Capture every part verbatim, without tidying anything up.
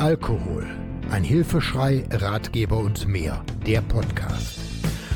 Alkohol, ein Hilfeschrei, Ratgeber und mehr, der Podcast.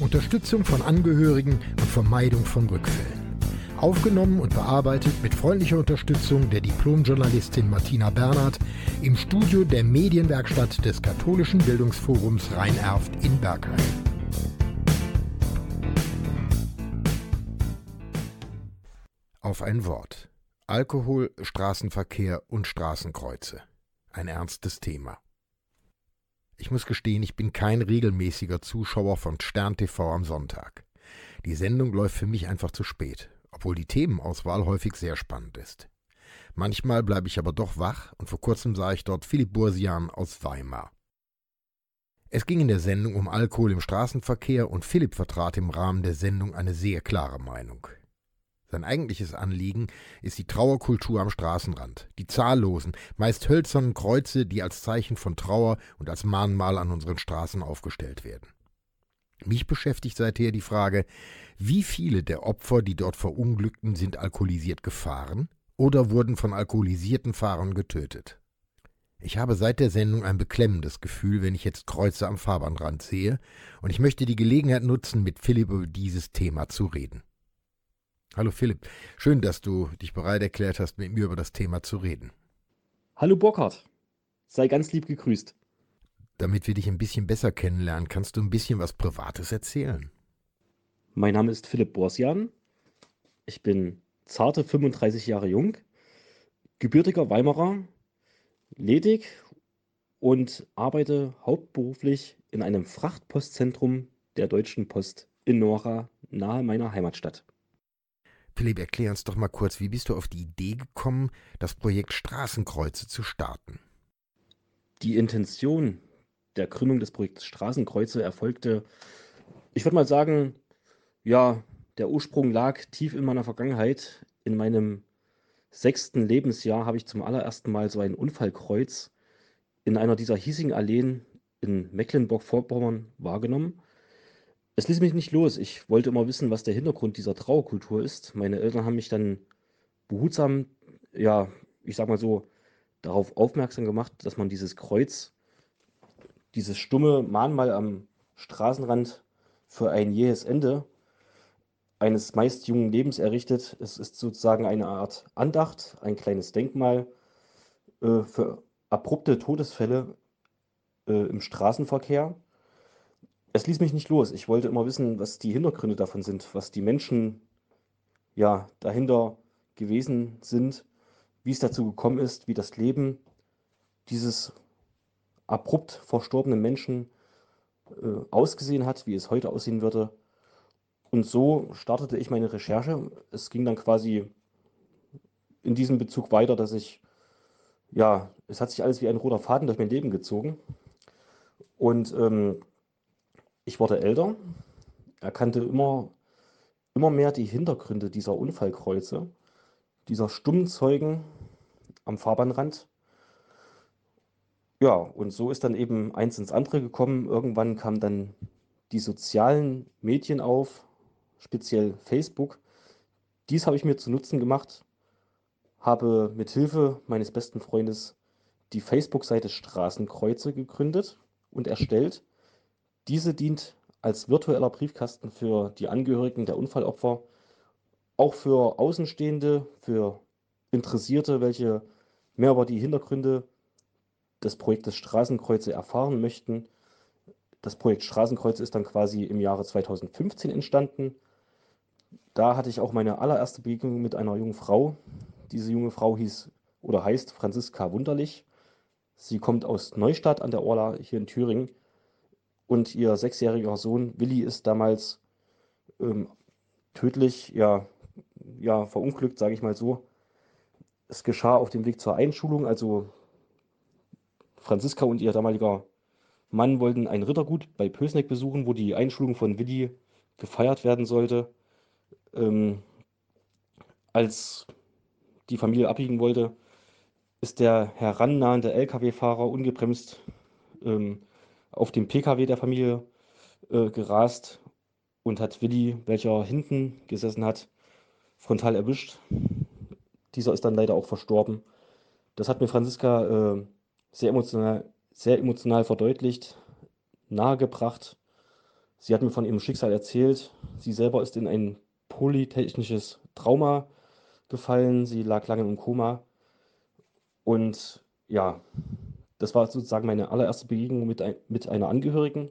Unterstützung von Angehörigen und Vermeidung von Rückfällen. Aufgenommen und bearbeitet mit freundlicher Unterstützung der Diplomjournalistin Martina Bernhard im Studio der Medienwerkstatt des Katholischen Bildungsforums Rhein-Erft in Bergheim. Auf ein Wort. Alkohol, Straßenverkehr und Straßenkreuze. Ein ernstes Thema. Ich muss gestehen, ich bin kein regelmäßiger Zuschauer von Stern T V am Sonntag. Die Sendung läuft für mich einfach zu spät, obwohl die Themenauswahl häufig sehr spannend ist. Manchmal bleibe ich aber doch wach und vor kurzem sah ich dort Philipp Bursian aus Weimar. Es ging in der Sendung um Alkohol im Straßenverkehr und Philipp vertrat im Rahmen der Sendung eine sehr klare Meinung. Sein eigentliches Anliegen ist die Trauerkultur am Straßenrand, die zahllosen, meist hölzernen Kreuze, die als Zeichen von Trauer und als Mahnmal an unseren Straßen aufgestellt werden. Mich beschäftigt seither die Frage, wie viele der Opfer, die dort verunglückten, sind alkoholisiert gefahren oder wurden von alkoholisierten Fahrern getötet. Ich habe seit der Sendung ein beklemmendes Gefühl, wenn ich jetzt Kreuze am Fahrbahnrand sehe, und ich möchte die Gelegenheit nutzen, mit Philipp über dieses Thema zu reden. Hallo Philipp, schön, dass du dich bereit erklärt hast, mit mir über das Thema zu reden. Hallo Burkhard, sei ganz lieb gegrüßt. Damit wir dich ein bisschen besser kennenlernen, kannst du ein bisschen was Privates erzählen. Mein Name ist Philipp Bursian, ich bin zarte fünfunddreißig Jahre jung, gebürtiger Weimarer, ledig und arbeite hauptberuflich in einem Frachtpostzentrum der Deutschen Post in Nora, nahe meiner Heimatstadt. Philipp, erklär uns doch mal kurz, wie bist du auf die Idee gekommen, das Projekt Straßenkreuze zu starten? Die Intention der Gründung des Projekts Straßenkreuze erfolgte, ich würde mal sagen, ja, der Ursprung lag tief in meiner Vergangenheit. In meinem sechsten Lebensjahr habe ich zum allerersten Mal so ein Unfallkreuz in einer dieser hiesigen Alleen in Mecklenburg-Vorpommern wahrgenommen. Es ließ mich nicht los. Ich wollte immer wissen, was der Hintergrund dieser Trauerkultur ist. Meine Eltern haben mich dann behutsam, ja, ich sag mal so, darauf aufmerksam gemacht, dass man dieses Kreuz, dieses stumme Mahnmal am Straßenrand für ein jähes Ende eines meist jungen Lebens errichtet. Es ist sozusagen eine Art Andacht, ein kleines Denkmal äh, für abrupte Todesfälle äh, im Straßenverkehr. Es ließ mich nicht los. Ich wollte immer wissen, was die Hintergründe davon sind, was die Menschen ja dahinter gewesen sind, wie es dazu gekommen ist, wie das Leben dieses abrupt verstorbenen Menschen äh, ausgesehen hat, wie es heute aussehen würde. Und so startete ich meine Recherche. Es ging dann quasi in diesem Bezug weiter, dass ich, ja, es hat sich alles wie ein roter Faden durch mein Leben gezogen. Und ähm, Ich wurde älter, erkannte immer, immer mehr die Hintergründe dieser Unfallkreuze, dieser stummen Zeugen am Fahrbahnrand. Ja, und so ist dann eben eins ins andere gekommen. Irgendwann kamen dann die sozialen Medien auf, speziell Facebook. Dies habe ich mir zu Nutzen gemacht, habe mit Hilfe meines besten Freundes die Facebook-Seite Straßenkreuze gegründet und erstellt. Diese dient als virtueller Briefkasten für die Angehörigen der Unfallopfer, auch für Außenstehende, für Interessierte, welche mehr über die Hintergründe des Projektes Straßenkreuze erfahren möchten. Das Projekt Straßenkreuze ist dann quasi im Jahre zweitausendfünfzehn entstanden. Da hatte ich auch meine allererste Begegnung mit einer jungen Frau. Diese junge Frau hieß oder heißt Franziska Wunderlich. Sie kommt aus Neustadt an der Orla hier in Thüringen. Und ihr sechsjähriger Sohn Willi ist damals ähm, tödlich, ja, ja, verunglückt, sage ich mal so. Es geschah auf dem Weg zur Einschulung. Also Franziska und ihr damaliger Mann wollten ein Rittergut bei Pösneck besuchen, wo die Einschulung von Willi gefeiert werden sollte. Ähm, als die Familie abbiegen wollte, ist der herannahende L K W-Fahrer ungebremst ähm, auf dem P K W der Familie äh, gerast und hat Willi, welcher hinten gesessen hat, frontal erwischt. Dieser ist dann leider auch verstorben. Das hat mir Franziska äh, sehr emotional, sehr emotional verdeutlicht, nahegebracht. Sie hat mir von ihrem Schicksal erzählt. Sie selber ist in ein polytechnisches Trauma gefallen. Sie lag lange im Koma. Und ja, das war sozusagen meine allererste Begegnung mit, ein, mit einer Angehörigen.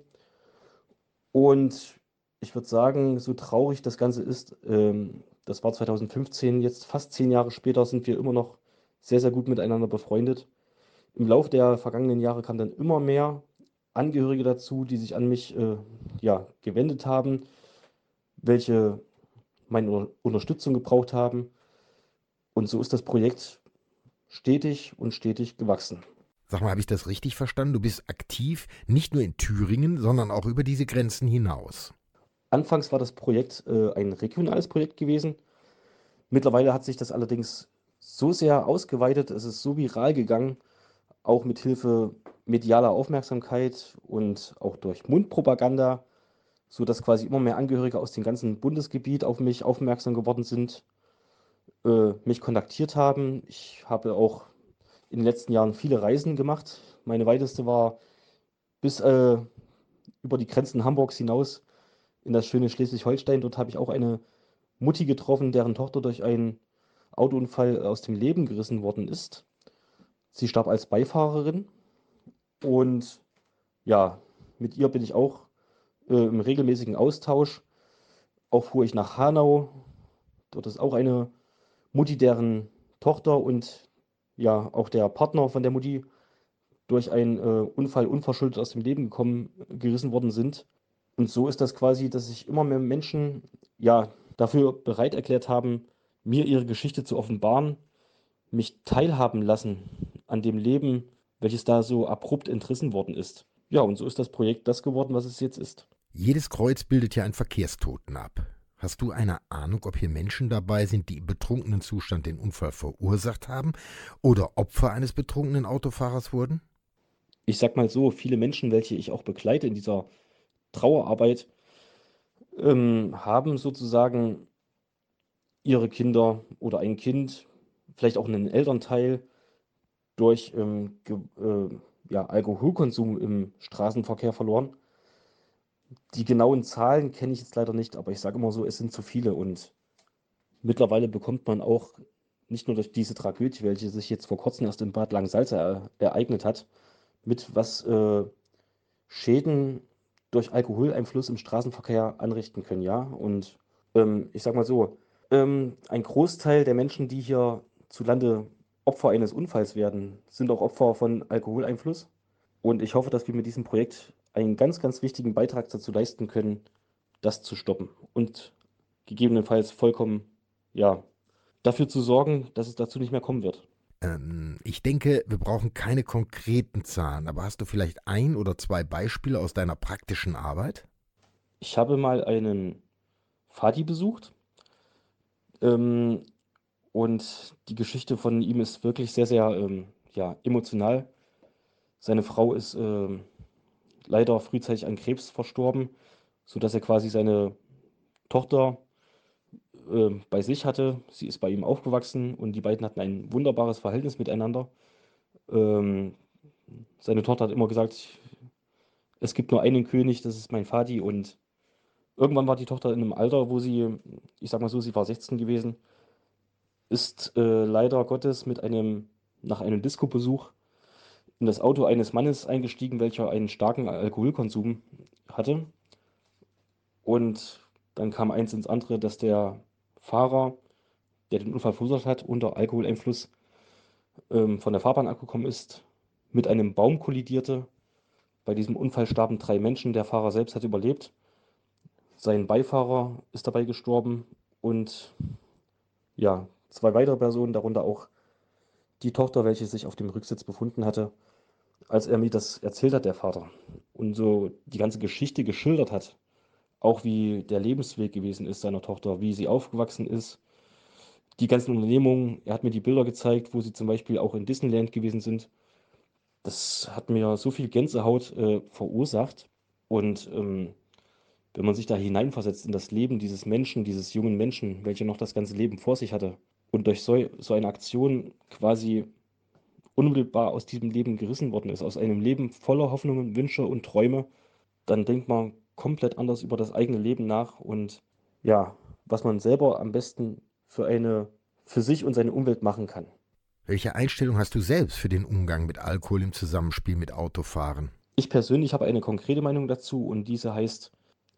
Und ich würde sagen, so traurig das Ganze ist, ähm, das war zweitausendfünfzehn, jetzt fast zehn Jahre später sind wir immer noch sehr, sehr gut miteinander befreundet. Im Laufe der vergangenen Jahre kamen dann immer mehr Angehörige dazu, die sich an mich äh, ja, gewendet haben, welche meine Unterstützung gebraucht haben. Und so ist das Projekt stetig und stetig gewachsen. Sag mal, habe ich das richtig verstanden? Du bist aktiv, nicht nur in Thüringen, sondern auch über diese Grenzen hinaus. Anfangs war das Projekt äh, ein regionales Projekt gewesen. Mittlerweile hat sich das allerdings so sehr ausgeweitet, es ist so viral gegangen, auch mit Hilfe medialer Aufmerksamkeit und auch durch Mundpropaganda, sodass quasi immer mehr Angehörige aus dem ganzen Bundesgebiet auf mich aufmerksam geworden sind, äh, mich kontaktiert haben. Ich habe auch in den letzten Jahren viele Reisen gemacht. Meine weiteste war bis äh, über die Grenzen Hamburgs hinaus in das schöne Schleswig-Holstein. Dort habe ich auch eine Mutti getroffen, deren Tochter durch einen Autounfall aus dem Leben gerissen worden ist. Sie starb als Beifahrerin und ja, mit ihr bin ich auch äh, im regelmäßigen Austausch. Auch fuhr ich nach Hanau. Dort ist auch eine Mutti, deren Tochter und ja auch der Partner von der Mutti durch einen äh, Unfall unverschuldet aus dem Leben gekommen, gerissen worden sind. Und so ist das quasi, dass sich immer mehr Menschen ja dafür bereit erklärt haben, mir ihre Geschichte zu offenbaren, mich teilhaben lassen an dem Leben, welches da so abrupt entrissen worden ist. Ja, und so ist das Projekt das geworden, was es jetzt ist. Jedes Kreuz bildet ja einen Verkehrstoten ab. Hast du eine Ahnung, ob hier Menschen dabei sind, die im betrunkenen Zustand den Unfall verursacht haben oder Opfer eines betrunkenen Autofahrers wurden? Ich sag mal so, viele Menschen, welche ich auch begleite in dieser Trauerarbeit, ähm, haben sozusagen ihre Kinder oder ein Kind, vielleicht auch einen Elternteil, durch ähm, ge- äh, ja, Alkoholkonsum im Straßenverkehr verloren. Die genauen Zahlen kenne ich jetzt leider nicht, aber ich sage immer so, es sind zu viele. Und mittlerweile bekommt man auch nicht nur durch diese Tragödie, welche sich jetzt vor kurzem erst in Bad Langensalza e- ereignet hat, mit was äh, Schäden durch Alkoholeinfluss im Straßenverkehr anrichten können. Ja? Und ähm, ich sage mal so, ähm, ein Großteil der Menschen, die hier zu Lande Opfer eines Unfalls werden, sind auch Opfer von Alkoholeinfluss. Und ich hoffe, dass wir mit diesem Projekt einen ganz, ganz wichtigen Beitrag dazu leisten können, das zu stoppen und gegebenenfalls vollkommen, ja, dafür zu sorgen, dass es dazu nicht mehr kommen wird. Ähm, ich denke, wir brauchen keine konkreten Zahlen, aber hast du vielleicht ein oder zwei Beispiele aus deiner praktischen Arbeit? Ich habe mal einen Fadi besucht. Ähm, Und die Geschichte von ihm ist wirklich sehr, sehr ähm, ja, emotional. Seine Frau ist ähm, leider frühzeitig an Krebs verstorben, sodass er quasi seine Tochter ähm, bei sich hatte. Sie ist bei ihm aufgewachsen und die beiden hatten ein wunderbares Verhältnis miteinander. Ähm, seine Tochter hat immer gesagt, es gibt nur einen König, das ist mein Vati. Und irgendwann war die Tochter in einem Alter, wo sie, ich sag mal so, sie war sechzehn gewesen, ist äh, leider Gottes mit einem, nach einem Disco-Besuch in das Auto eines Mannes eingestiegen, welcher einen starken Alkoholkonsum hatte. Und dann kam eins ins andere, dass der Fahrer, der den Unfall verursacht hat, unter Alkoholeinfluss ähm, von der Fahrbahn abgekommen ist, mit einem Baum kollidierte. Bei diesem Unfall starben drei Menschen, der Fahrer selbst hat überlebt. Sein Beifahrer ist dabei gestorben und ja, zwei weitere Personen, darunter auch die Tochter, welche sich auf dem Rücksitz befunden hatte, als er mir das erzählt hat, der Vater. Und so die ganze Geschichte geschildert hat, auch wie der Lebensweg gewesen ist seiner Tochter, wie sie aufgewachsen ist, die ganzen Unternehmungen. Er hat mir die Bilder gezeigt, wo sie zum Beispiel auch in Disneyland gewesen sind. Das hat mir so viel Gänsehaut äh, verursacht. Und ähm, wenn man sich da hineinversetzt in das Leben dieses Menschen, dieses jungen Menschen, welcher noch das ganze Leben vor sich hatte, und durch so, so eine Aktion quasi unmittelbar aus diesem Leben gerissen worden ist, aus einem Leben voller Hoffnungen, Wünsche und Träume, dann denkt man komplett anders über das eigene Leben nach und ja, was man selber am besten für eine, für sich und seine Umwelt machen kann. Welche Einstellung hast du selbst für den Umgang mit Alkohol im Zusammenspiel mit Autofahren? Ich persönlich habe eine konkrete Meinung dazu und diese heißt,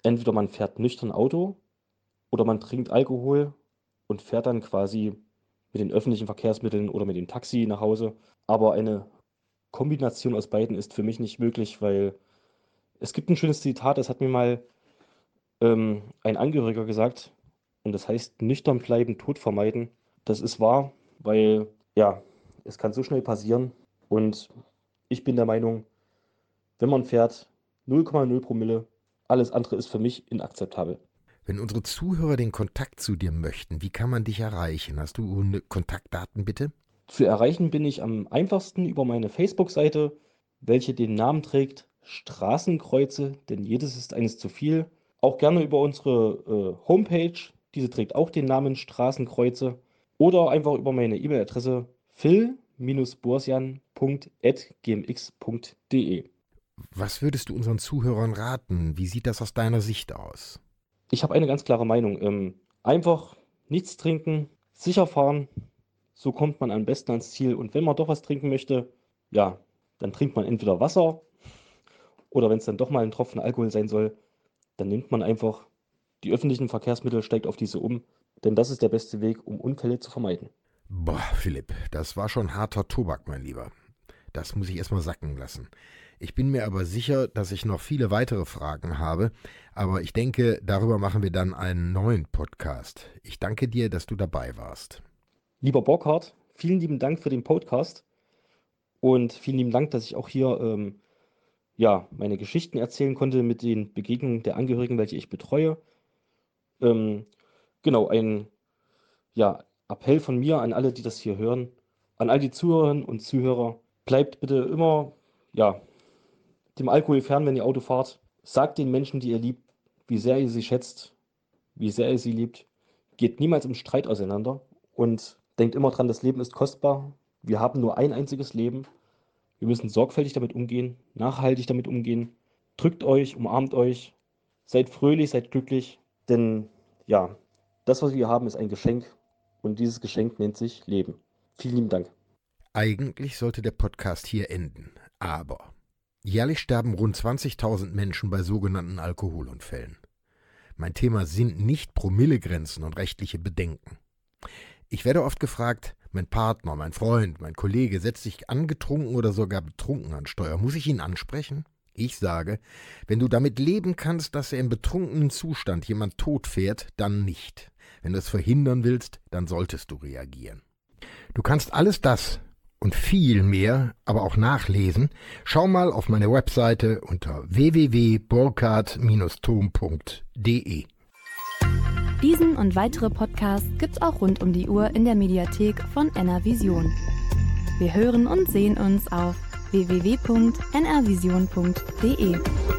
entweder man fährt nüchtern Auto oder man trinkt Alkohol und fährt dann quasi mit den öffentlichen Verkehrsmitteln oder mit dem Taxi nach Hause. Aber eine Kombination aus beiden ist für mich nicht möglich, weil es gibt ein schönes Zitat, das hat mir mal ähm, ein Angehöriger gesagt und das heißt, nüchtern bleiben, Tod vermeiden. Das ist wahr, weil ja, es kann so schnell passieren und ich bin der Meinung, wenn man fährt, null Komma null Promille, alles andere ist für mich inakzeptabel. Wenn unsere Zuhörer den Kontakt zu dir möchten, wie kann man dich erreichen? Hast du Kontaktdaten bitte? Zu erreichen bin ich am einfachsten über meine Facebook-Seite, welche den Namen trägt Straßenkreuze, denn jedes ist eines zu viel. Auch gerne über unsere äh, Homepage, diese trägt auch den Namen Straßenkreuze. Oder einfach über meine E-Mail-Adresse phil dash bursian punkt at g m x punkt d e. Was würdest du unseren Zuhörern raten? Wie sieht das aus deiner Sicht aus? Ich habe eine ganz klare Meinung. Ähm, einfach nichts trinken, sicher fahren, so kommt man am besten ans Ziel. Und wenn man doch was trinken möchte, ja, dann trinkt man entweder Wasser oder wenn es dann doch mal ein Tropfen Alkohol sein soll, dann nimmt man einfach die öffentlichen Verkehrsmittel, steigt auf diese um. Denn das ist der beste Weg, um Unfälle zu vermeiden. Boah, Philipp, das war schon harter Tobak, mein Lieber. Das muss ich erstmal sacken lassen. Ich bin mir aber sicher, dass ich noch viele weitere Fragen habe. Aber ich denke, darüber machen wir dann einen neuen Podcast. Ich danke dir, dass du dabei warst. Lieber Burkhard, vielen lieben Dank für den Podcast. Und vielen lieben Dank, dass ich auch hier ähm, ja, meine Geschichten erzählen konnte mit den Begegnungen der Angehörigen, welche ich betreue. Ähm... Genau, ein ja, Appell von mir an alle, die das hier hören, an all die Zuhörerinnen und Zuhörer. Bleibt bitte immer ja, dem Alkohol fern, wenn ihr Auto fahrt. Sagt den Menschen, die ihr liebt, wie sehr ihr sie schätzt, wie sehr ihr sie liebt. Geht niemals im Streit auseinander und denkt immer dran, das Leben ist kostbar. Wir haben nur ein einziges Leben. Wir müssen sorgfältig damit umgehen, nachhaltig damit umgehen. Drückt euch, umarmt euch, seid fröhlich, seid glücklich, denn ja, das, was wir haben, ist ein Geschenk und dieses Geschenk nennt sich Leben. Vielen lieben Dank. Eigentlich sollte der Podcast hier enden, aber jährlich sterben rund zwanzigtausend Menschen bei sogenannten Alkoholunfällen. Mein Thema sind nicht Promillegrenzen und rechtliche Bedenken. Ich werde oft gefragt, mein Partner, mein Freund, mein Kollege setzt sich angetrunken oder sogar betrunken an Steuer. Muss ich ihn ansprechen? Ich sage, wenn du damit leben kannst, dass er im betrunkenen Zustand jemand tot fährt, dann nicht. Wenn du es verhindern willst, dann solltest du reagieren. Du kannst alles das und viel mehr aber auch nachlesen. Schau mal auf meine Webseite unter w w w punkt burkhard dash thom punkt d e. Diesen und weitere Podcasts gibt's auch rund um die Uhr in der Mediathek von NRvision. Wir hören und sehen uns auf w w w punkt n r vision punkt d e.